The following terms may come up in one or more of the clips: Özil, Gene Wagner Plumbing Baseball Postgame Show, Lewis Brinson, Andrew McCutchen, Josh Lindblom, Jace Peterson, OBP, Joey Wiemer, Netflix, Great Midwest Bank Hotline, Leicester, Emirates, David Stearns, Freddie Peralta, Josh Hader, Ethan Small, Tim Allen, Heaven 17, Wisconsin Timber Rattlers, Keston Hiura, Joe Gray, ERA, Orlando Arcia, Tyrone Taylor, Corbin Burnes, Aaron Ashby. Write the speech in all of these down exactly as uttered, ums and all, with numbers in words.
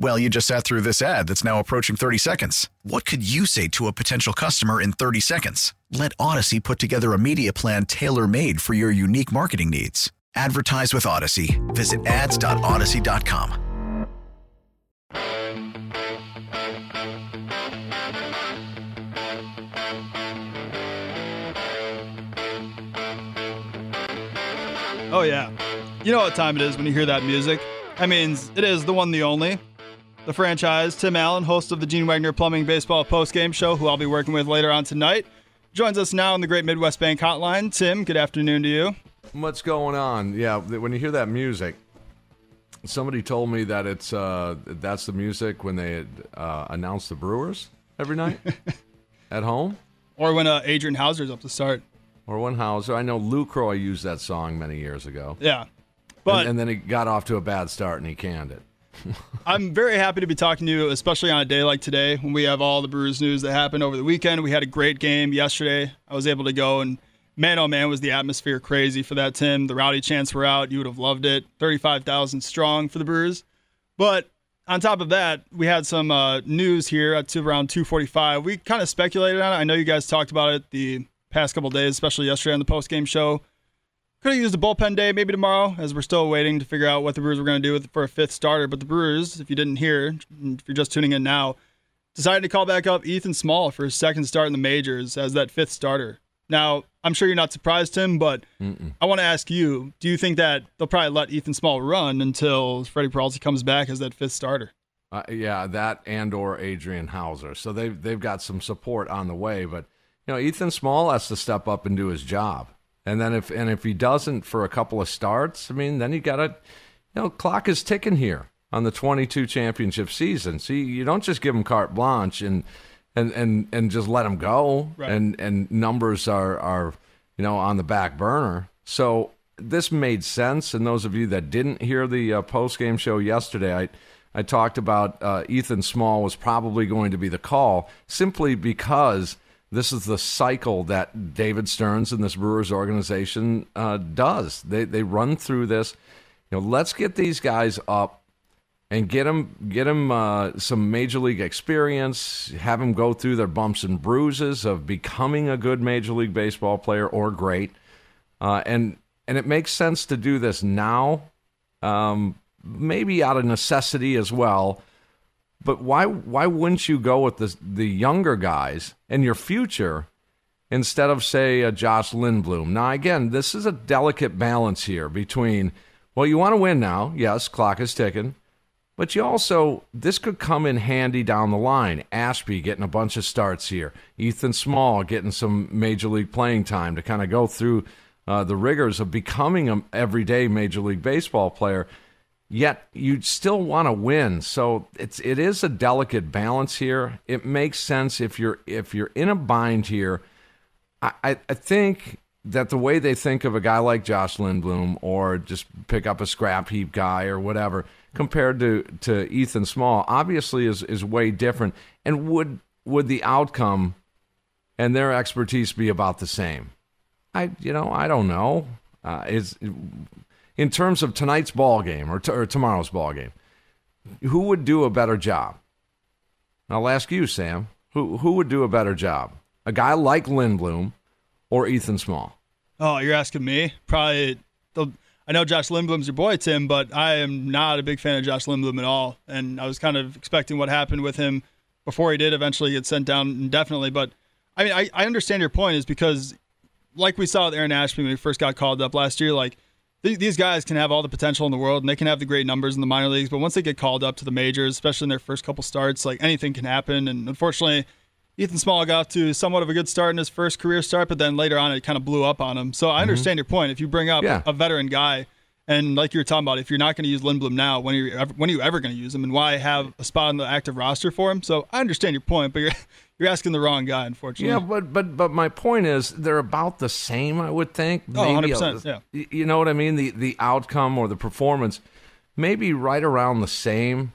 Well, you just sat through this ad that's now approaching thirty seconds. What could you say to a potential customer in thirty seconds? Let Odyssey put together a media plan tailor-made for your unique marketing needs. Advertise with Odyssey. Visit ads dot odyssey dot com. Oh, yeah. You know what time it is when you hear that music. That means it is the one, the only. The franchise, Tim Allen, host of the Gene Wagner Plumbing Baseball Postgame Show, who I'll be working with later on tonight, joins us now on the Great Midwest Bank Hotline. Tim, good afternoon to you. What's going on? Yeah, when you hear that music, somebody told me that it's uh, that's the music when they uh, announce the Brewers every night at home. Or when uh, Adrian Hauser's up to start. Or when Hauser. I know Lou Croix used that song many years ago. Yeah. but and, and then he got off to a bad start and he canned it. I'm very happy to be talking to you, especially on a day like today when we have all the Brewers news that happened over the weekend. We had a great game yesterday. I was able to go, and man, oh man, was the atmosphere crazy for that, Tim. The rowdy chants were out. You would have loved it. thirty-five thousand strong for the Brewers. But on top of that, we had some uh, news here at around two forty-five. We kind of speculated on it. I know you guys talked about it the past couple of days, especially yesterday on the postgame show. Could have used a bullpen day maybe tomorrow, as we're still waiting to figure out what the Brewers were going to do with, for a fifth starter. But the Brewers, if you didn't hear, if you're just tuning in now, decided to call back up Ethan Small for his second start in the majors as that fifth starter. Now, I'm sure you're not surprised, Tim, but Mm-mm. I want to ask you, do you think that they'll probably let Ethan Small run until Freddie Peralta comes back as that fifth starter? Uh, yeah, that and or Adrian Hauser. So they've, they've got some support on the way. But, you know, Ethan Small has to step up and do his job. And then if and if he doesn't for a couple of starts, I mean, then you got to, you know, clock is ticking here on the twenty-two championship season. See, you don't just give him carte blanche and and and, and just let him go. Right. And and numbers are, are, you know, on the back burner. So this made sense. And those of you that didn't hear the uh, postgame show yesterday, I I talked about uh, Ethan Small was probably going to be the call simply because this is the cycle that David Stearns and this Brewers organization uh, does. They they run through this. You know, let's get these guys up and get them get them uh, some major league experience. Have them go through their bumps and bruises of becoming a good major league baseball player or great. Uh, and and it makes sense to do this now, um, maybe out of necessity as well. But why why wouldn't you go with the the younger guys and your future instead of, say, a Josh Lindblom? Now, again, this is a delicate balance here between, well, you want to win now. Yes, clock is ticking. But you also, this could come in handy down the line. Ashby getting a bunch of starts here. Ethan Small getting some major league playing time to kind of go through uh, the rigors of becoming an everyday major league baseball player. Yet you still want to win, so it's it is a delicate balance here. It makes sense if you're if you're in a bind here. I, I think that the way they think of a guy like Josh Lindblom, or just pick up a scrap heap guy or whatever, compared to, to Ethan Small, obviously is is way different. And would would the outcome and their expertise be about the same? I you know I don't know. Uh, is In terms of tonight's ball game or, t- or tomorrow's ball game, who would do a better job? I'll ask you, Sam. Who who would do a better job? A guy like Lindblom or Ethan Small? Oh, you're asking me? Probably. The, I know Josh Lindblom's your boy, Tim, but I am not a big fan of Josh Lindblom at all. And I was kind of expecting what happened with him before he did eventually get sent down indefinitely. But I mean, I, I understand your point is because like we saw with Aaron Ashby when he first got called up last year, like th- these guys can have all the potential in the world and they can have the great numbers in the minor leagues, but once they get called up to the majors, especially in their first couple starts, like anything can happen. And unfortunately, Ethan Small got off to somewhat of a good start in his first career start, but then later on it kind of blew up on him. So I understand mm-hmm. your point. If you bring up yeah. a veteran guy, and like you were talking about, if you're not going to use Lindblom now, when are you ever, when are you ever going to use him, and why have a spot on the active roster for him? So I understand your point, but you're you're asking the wrong guy, unfortunately. Yeah, but but but my point is they're about the same, I would think. Maybe, oh, one hundred percent, a, yeah. You know what I mean? The the outcome or the performance maybe right around the same.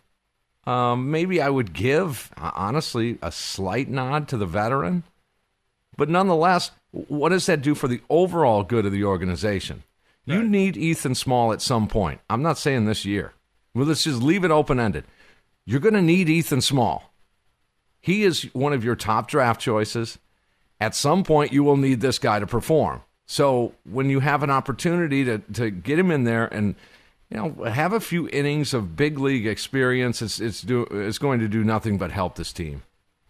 Um, maybe I would give, honestly, a slight nod to the veteran. But nonetheless, what does that do for the overall good of the organization? You need Ethan Small at some point. I'm not saying this year. Well, let's just leave it open-ended. You're going to need Ethan Small. He is one of your top draft choices. At some point, you will need this guy to perform. So when you have an opportunity to, to get him in there and you know have a few innings of big league experience, it's it's do it's going to do nothing but help this team.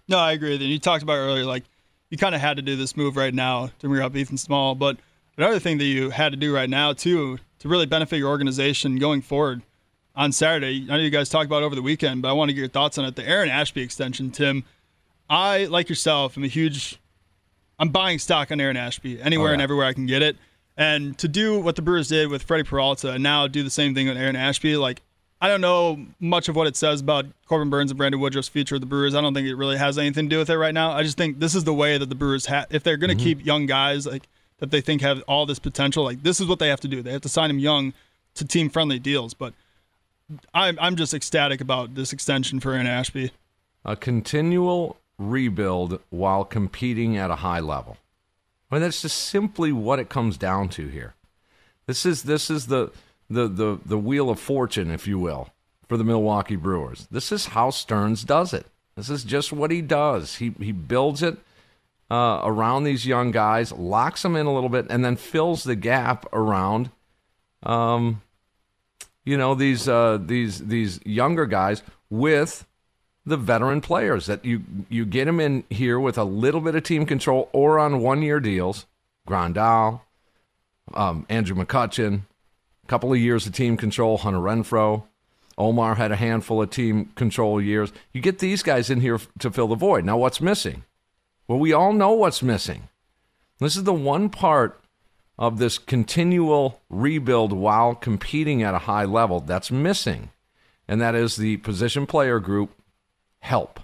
No, I agree with you. You talked about earlier, like you kind of had to do this move right now to bring up Ethan Small, but another thing that you had to do right now, too, to really benefit your organization going forward on Saturday, I know you guys talked about it over the weekend, but I want to get your thoughts on it. The Aaron Ashby extension, Tim, I, like yourself, am a huge – I'm buying stock on Aaron Ashby anywhere oh, yeah. and everywhere I can get it. And to do what the Brewers did with Freddie Peralta and now do the same thing with Aaron Ashby, like, I don't know much of what it says about Corbin Burnes and Brandon Woodruff's future with the Brewers. I don't think it really has anything to do with it right now. I just think this is the way that the Brewers ha- – if they're going to mm-hmm. keep young guys, like – that they think have all this potential, like this is what they have to do. They have to sign him young to team-friendly deals. But I'm I'm just ecstatic about this extension for Aaron Ashby. A continual rebuild while competing at a high level. I mean, that's just simply what it comes down to here. This is this is the the the the wheel of fortune, if you will, for the Milwaukee Brewers. This is how Stearns does it. This is just what he does. He he builds it. Uh, around these young guys, locks them in a little bit, and then fills the gap around, um, you know, these uh, these these younger guys with the veteran players that you you get them in here with a little bit of team control or on one year deals. Grandal, um, Andrew McCutchen, a couple of years of team control. Hunter Renfroe, Omar had a handful of team control years. You get these guys in here to fill the void. Now, what's missing? Well, we all know what's missing. This is the one part of this continual rebuild while competing at a high level that's missing, and that is the position player group help.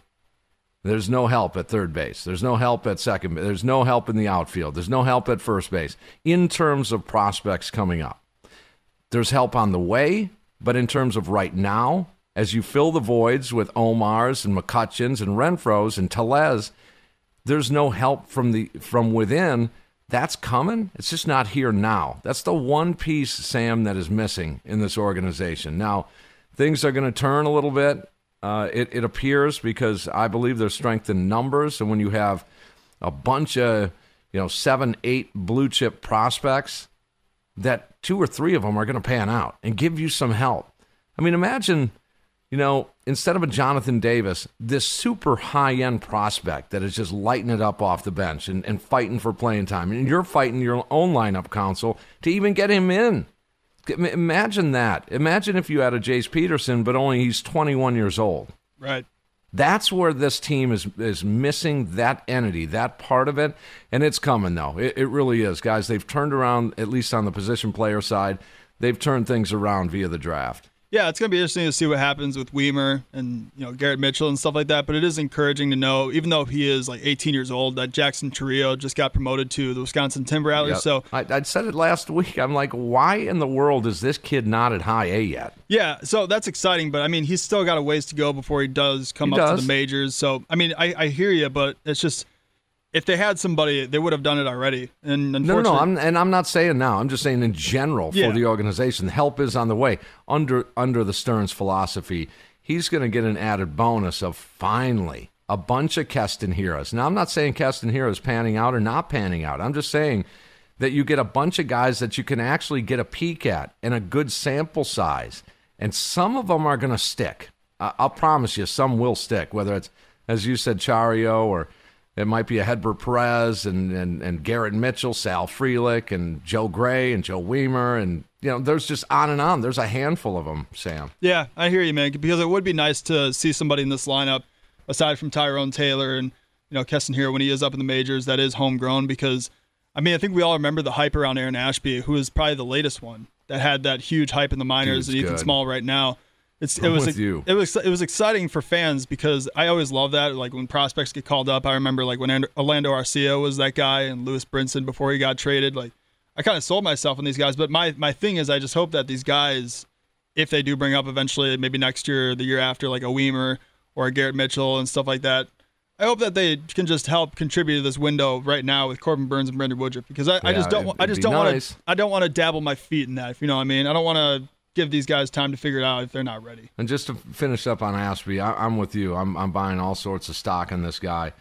There's no help at third base. There's no help at second base. There's no help in the outfield. There's no help at first base in terms of prospects coming up. There's help on the way, but in terms of right now, as you fill the voids with Omars and McCutchens and Renfroes and Telez, there's no help from the from within. That's coming. It's just not here now. That's the one piece, Sam, that is missing in this organization. Now, things are going to turn a little bit, uh, it, it appears, because I believe there's strength in numbers. And when you have a bunch of, you know, seven, eight blue-chip prospects, that two or three of them are going to pan out and give you some help. I mean, imagine... You know, instead of a Jonathan Davis, this super high-end prospect that is just lighting it up off the bench and, and fighting for playing time, and you're fighting your own lineup council to even get him in. Imagine that. Imagine if you had a Jace Peterson, but only he's twenty-one years old. Right. That's where this team is is missing that entity, that part of it, and it's coming, though. It, it really is, guys. They've turned around, at least on the position player side, they've turned things around via the draft. Yeah, it's going to be interesting to see what happens with Wiemer and you know Garrett Mitchell and stuff like that, but it is encouraging to know, even though he is like eighteen years old, that Jackson Chourio just got promoted to the Wisconsin Timber Rattlers. Yep. So I, I said it last week. I'm like, why in the world is this kid not at high A yet? Yeah, so that's exciting, but, I mean, he's still got a ways to go before he does come he up does. to the majors. So, I mean, I, I hear you, but it's just if they had somebody, they would have done it already. And unfortunately, no, no, I'm, and I'm not saying now. I'm just saying in general for yeah. the organization, help is on the way. Under under the Stearns philosophy, he's going to get an added bonus of finally a bunch of Keston Hiuras. Now, I'm not saying Keston Hiura is panning out or not panning out. I'm just saying that you get a bunch of guys that you can actually get a peek at and a good sample size, and some of them are going to stick. Uh, I'll promise you some will stick, whether it's, as you said, Chourio or It might be a Hedbert Perez and, and, and Garrett Mitchell, Sal Frelick, and Joe Gray, and Joe Wiemer, and, you know, there's just on and on. There's a handful of them, Sam. Yeah, I hear you, man, because it would be nice to see somebody in this lineup, aside from Tyrone Taylor and, you know, Keston Hiura when he is up in the majors, that is homegrown, because, I mean, I think we all remember the hype around Aaron Ashby, who is probably the latest one that had that huge hype in the minors, and Ethan Small right now. It's, it was you. it was it was exciting for fans because I always love that. Like when prospects get called up, I remember like when Andrew, Orlando Arcia was that guy and Lewis Brinson before he got traded. Like I kind of sold myself on these guys, but my my thing is I just hope that these guys, if they do bring up eventually, maybe next year or the year after, like a Wiemer or a Garrett Mitchell and stuff like that, I hope that they can just help contribute to this window right now with Corbin Burnes and Brandon Woodruff because I just don't I just don't want to I don't want to dabble my feet in that, if you know what I mean. I don't want to give these guys time to figure it out if they're not ready. And just to finish up on Ashby, I, I'm with you. I'm, I'm buying all sorts of stock in this guy.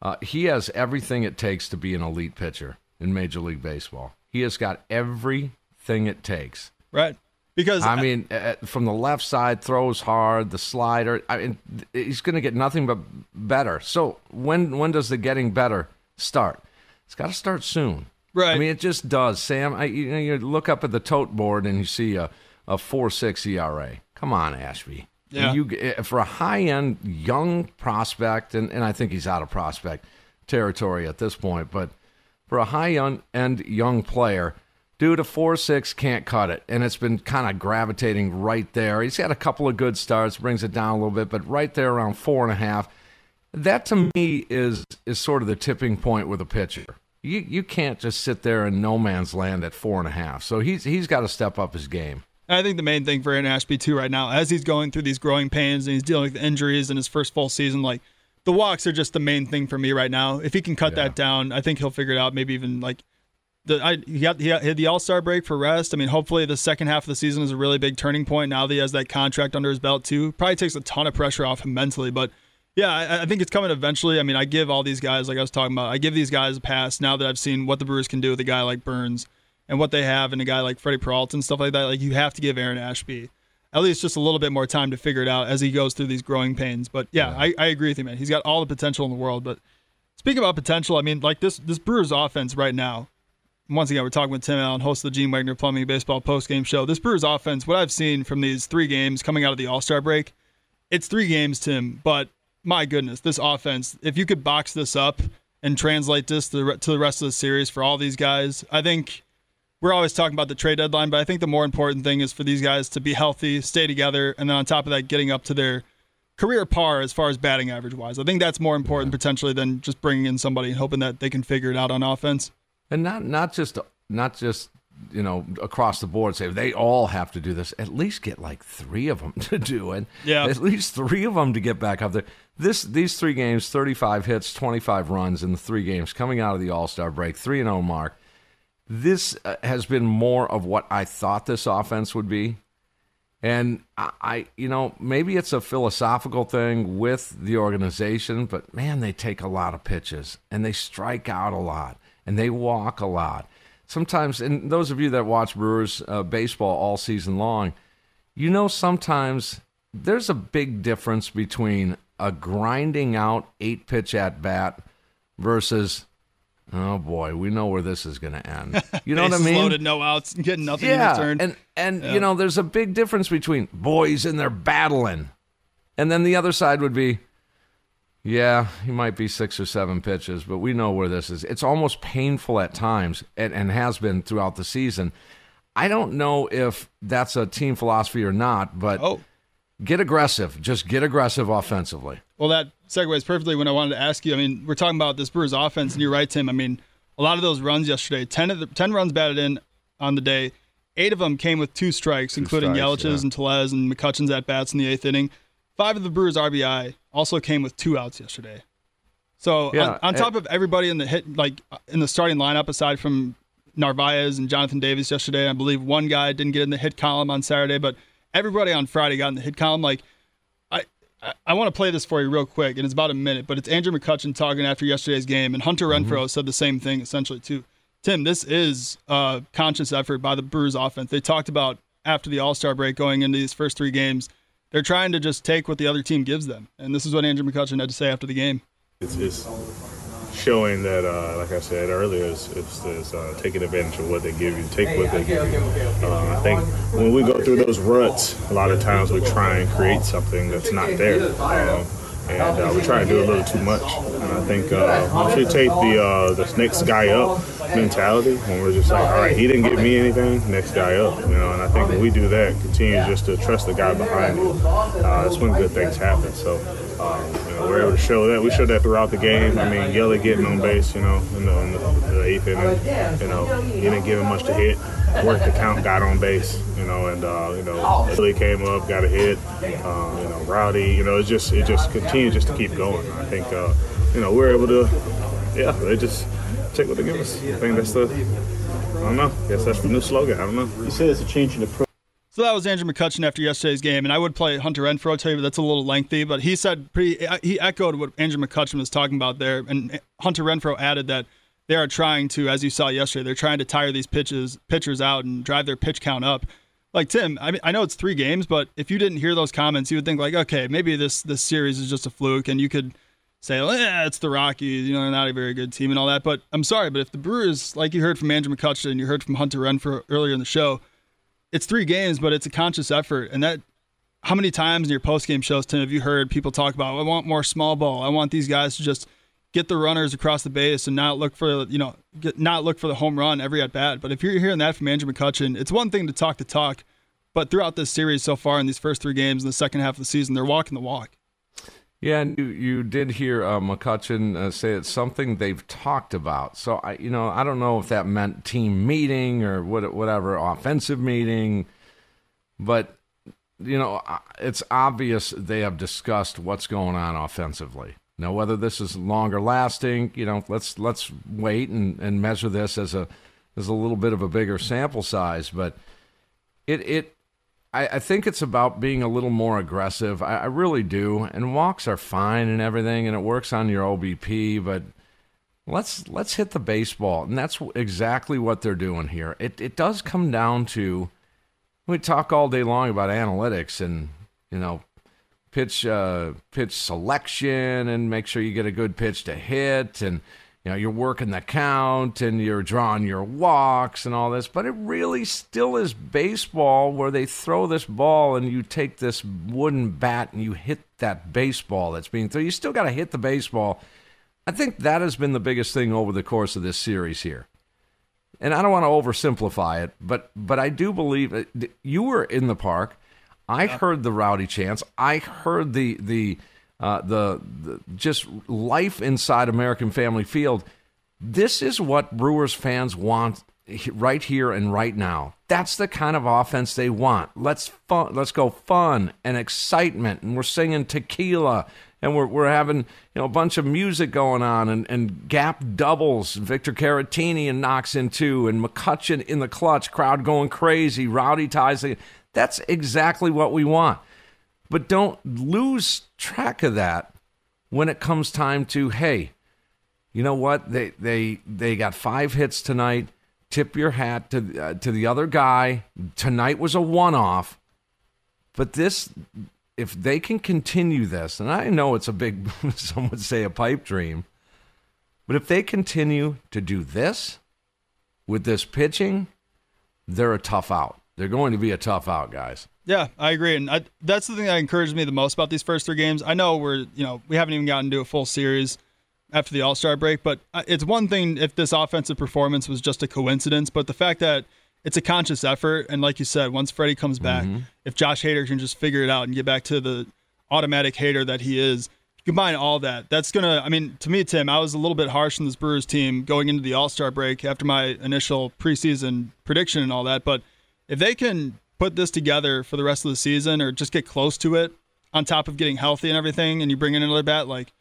Uh, he has everything it takes to be an elite pitcher in Major League Baseball. He has got everything it takes. Right. Because I, I mean, at, from the left side, throws hard, the slider. I mean, he's going to get nothing but better. So when when does the getting better start? It's got to start soon. Right. I mean, it just does, Sam. I, you know, you look up at the tote board and you see a A four point six E R A. Come on, Ashby. Yeah. You, for a high-end young prospect, and, and I think he's out of prospect territory at this point, but for a high-end young player, dude, a four point six can't cut it, and it's been kind of gravitating right there. He's had a couple of good starts, brings it down a little bit, but right there around four point five, that to me is is sort of the tipping point with a pitcher. You you can't just sit there in no man's land at four point five, so he's he's got to step up his game. I think the main thing for Aaron Ashby, too, right now, as he's going through these growing pains and he's dealing with the injuries in his first full season, like the walks are just the main thing for me right now. If he can cut yeah. that down, I think he'll figure it out. Maybe even like the I, he, had, he had the All-Star break for rest. I mean, hopefully the second half of the season is a really big turning point now that he has that contract under his belt, too. Probably takes a ton of pressure off him mentally. But, yeah, I, I think it's coming eventually. I mean, I give all these guys, like I was talking about, I give these guys a pass now that I've seen what the Brewers can do with a guy like Burnes and what they have in a guy like Freddie Peralta and stuff like that. Like, you have to give Aaron Ashby at least just a little bit more time to figure it out as he goes through these growing pains. But, yeah, yeah. I, I agree with you, man. He's got all the potential in the world. But speaking about potential, I mean, like this this Brewers offense right now, once again, we're talking with Tim Allen, host of the Gene Wagner Plumbing Baseball Postgame Show. This Brewers offense, what I've seen from these three games coming out of the All-Star break, it's three games, Tim, but my goodness, this offense, if you could box this up and translate this to the, to the rest of the series for all these guys, I think – we're always talking about the trade deadline, but I think the more important thing is for these guys to be healthy, stay together, and then on top of that, getting up to their career par as far as batting average-wise. I think that's more important yeah. potentially than just bringing in somebody and hoping that they can figure it out on offense. And not not just not just you know across the board say they all have to do this. At least get like three of them to do it. Yeah, at least three of them to get back up there. This these three games, thirty-five hits, twenty-five runs in the three games coming out of the All-Star break, three and zero mark. This has been more of what I thought this offense would be. And I, I, you know, maybe it's a philosophical thing with the organization, but man, they take a lot of pitches and they strike out a lot and they walk a lot. Sometimes, and those of you that watch Brewers uh, baseball all season long, you know, sometimes there's a big difference between a grinding out eight pitch at bat versus, oh boy, we know where this is going to end. You know what I mean? Loaded, no outs, getting nothing yeah, in return. And, and yeah. you know, there's a big difference between boys and they're battling. And then the other side would be, yeah, he might be six or seven pitches, but we know where this is. It's almost painful at times and, and has been throughout the season. I don't know if that's a team philosophy or not, but oh. get aggressive. Just get aggressive offensively. Well, that segues perfectly when I wanted to ask you. I mean, we're talking about this Brewers offense, and you're right, Tim. I mean, a lot of those runs yesterday, ten of the ten runs batted in on the day, eight of them came with two strikes, two including Yelich's yeah. and Telez and McCutchen's at bats in the eighth inning. Five of the Brewers' R B I also came with two outs yesterday. So yeah, on, on top it, of everybody in the hit, like in the starting lineup, aside from Narvaez and Jonathan Davis yesterday, I believe one guy didn't get in the hit column on Saturday, but everybody on Friday got in the hit column. Like, I, I, I want to play this for you real quick, and it's about a minute, but it's Andrew McCutchen talking after yesterday's game, and Hunter Renfroe mm-hmm. said the same thing essentially too. Tim, this is a conscious effort by the Brewers offense. They talked about after the All-Star break going into these first three games, they're trying to just take what the other team gives them, and this is what Andrew McCutchen had to say after the game. It's, it's showing that, uh, like I said earlier, it's, it's, it's uh, taking advantage of what they give you. Take what they give you. Uh, I think when we go through those ruts, a lot of times we try and create something that's not there. Um, and uh, we try to do a little too much. And I think uh, once we take the uh, this next guy up mentality, when we're just like, all right, he didn't give me anything, next guy up, you know. And I think when we do that, continue just to trust the guy behind you, uh, that's when good things happen. So um, you know, we're able to show that. We showed that throughout the game. I mean, Yelly getting on base, you know, in the, in the, the eighth inning, you know, he didn't give him much to hit. Worked the count, got on base, you know, and uh, you know, Billy came up, got a hit, um, you know, Rowdy, you know, it just it just continued just to keep going. I think uh, you know, we're able to, yeah, they just take what they give us. I think that's the, I don't know, I guess that's the new slogan. I don't know. You said it's a change in approach. So that was Andrew McCutchen after yesterday's game, and I would play Hunter Renfroe. Tell you that's a little lengthy, but he said pretty, he echoed what Andrew McCutchen was talking about there, and Hunter Renfroe added that. They are trying to, as you saw yesterday, they're trying to tire these pitches, pitchers out and drive their pitch count up. Like, Tim, I mean, I know it's three games, but if you didn't hear those comments, you would think, like, okay, maybe this this series is just a fluke, and you could say, eh, it's the Rockies, you know, they're not a very good team and all that. But I'm sorry, but if the Brewers, like you heard from Andrew McCutchen and you heard from Hunter Renfroe earlier in the show, it's three games, but it's a conscious effort. And that, how many times in your postgame shows, Tim, have you heard people talk about, I want more small ball, I want these guys to just get the runners across the base and not look for, you know, get, not look for the home run every at bat. But if you're hearing that from Andrew McCutchen, it's one thing to talk the talk, but throughout this series so far in these first three games in the second half of the season, they're walking the walk. Yeah, and you, you did hear uh, McCutchen uh, say it's something they've talked about. So I, you know, I don't know if that meant team meeting or what, whatever offensive meeting, but you know, it's obvious they have discussed what's going on offensively. Now, whether this is longer lasting, you know, let's let's wait and, and measure this as a as a little bit of a bigger sample size. But it it I, I think it's about being a little more aggressive. I, I really do. And walks are fine and everything, and it works on your O B P. But let's let's hit the baseball, and that's exactly what they're doing here. It it does come down to, we talk all day long about analytics and, you know, pitch uh, pitch selection and make sure you get a good pitch to hit, and you know, you're working the count and you're drawing your walks and all this, but it really still is baseball where they throw this ball and you take this wooden bat and you hit that baseball that's being thrown. You still got to hit the baseball. I think that has been the biggest thing over the course of this series here. And I don't want to oversimplify it, but but I do believe it, you were in the park. I heard the rowdy chants. I heard the the, uh, the the just life inside American Family Field. This is what Brewers fans want right here and right now. That's the kind of offense they want. Let's fun, let's go fun and excitement, and we're singing tequila, and we're we're having, you know, a bunch of music going on, and, and gap doubles. Victor Caratini and knocks in two, and McCutchen in the clutch. Crowd going crazy. Rowdy ties the. That's exactly what we want. But don't lose track of that when it comes time to, hey, you know what? They they they got five hits tonight. Tip your hat to uh, to the other guy. Tonight was a one-off. But this, if they can continue this, and I know it's a big, some would say a pipe dream, but if they continue to do this with this pitching, they're a tough out. They're going to be a tough out, guys. Yeah, I agree. And I, that's the thing that encouraged me the most about these first three games. I know we're, you know, we haven't even gotten to a full series after the All-Star break, but it's one thing if this offensive performance was just a coincidence, but the fact that it's a conscious effort, and like you said, once Freddie comes back, mm-hmm. if Josh Hader can just figure it out and get back to the automatic Hader that he is, combine all that. That's going to, I mean, to me, Tim, I was a little bit harsh on this Brewers team going into the All-Star break after my initial preseason prediction and all that, but if they can put this together for the rest of the season or just get close to it on top of getting healthy and everything, and you bring in another bat, like,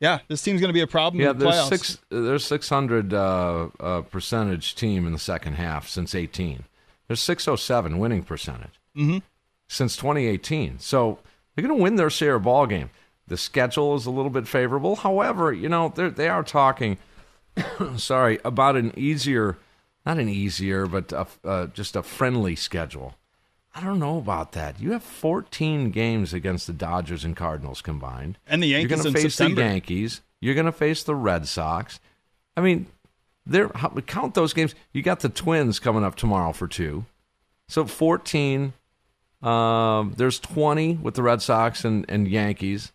yeah, this team's going to be a problem yeah, in the there's playoffs. Six, there's six hundred uh, uh, percentage team in the second half since eighteen. There's six oh seven winning percentage mm-hmm. since twenty eighteen. So they're going to win their share of ball game. The schedule is a little bit favorable. However, you know, they are talking, sorry, about an easier Not an easier, but a, uh, just a friendly schedule. I don't know about that. You have fourteen games against the Dodgers and Cardinals combined. And the Yankees in September. You're going to face the Yankees. You're going to face the Red Sox. I mean, they're, count those games. You got the Twins coming up tomorrow for two. So fourteen. Um, there's twenty with the Red Sox and, and Yankees.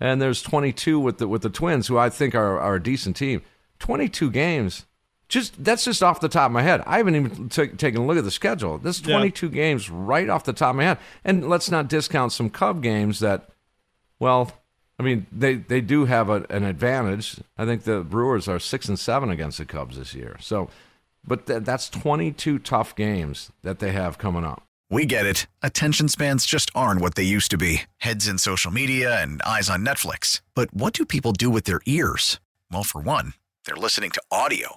And there's twenty-two with the with the Twins, who I think are, are a decent team. twenty-two games. Just that's just off the top of my head. I haven't even t- taken a look at the schedule. This is twenty-two yeah. games right off the top of my head. And let's not discount some Cub games that, well, I mean, they, they do have a, an advantage. I think the Brewers are six and seven against the Cubs this year. So, but th- that's twenty-two tough games that they have coming up. We get it. Attention spans just aren't what they used to be. Heads in social media and eyes on Netflix. But what do people do with their ears? Well, for one, they're listening to audio.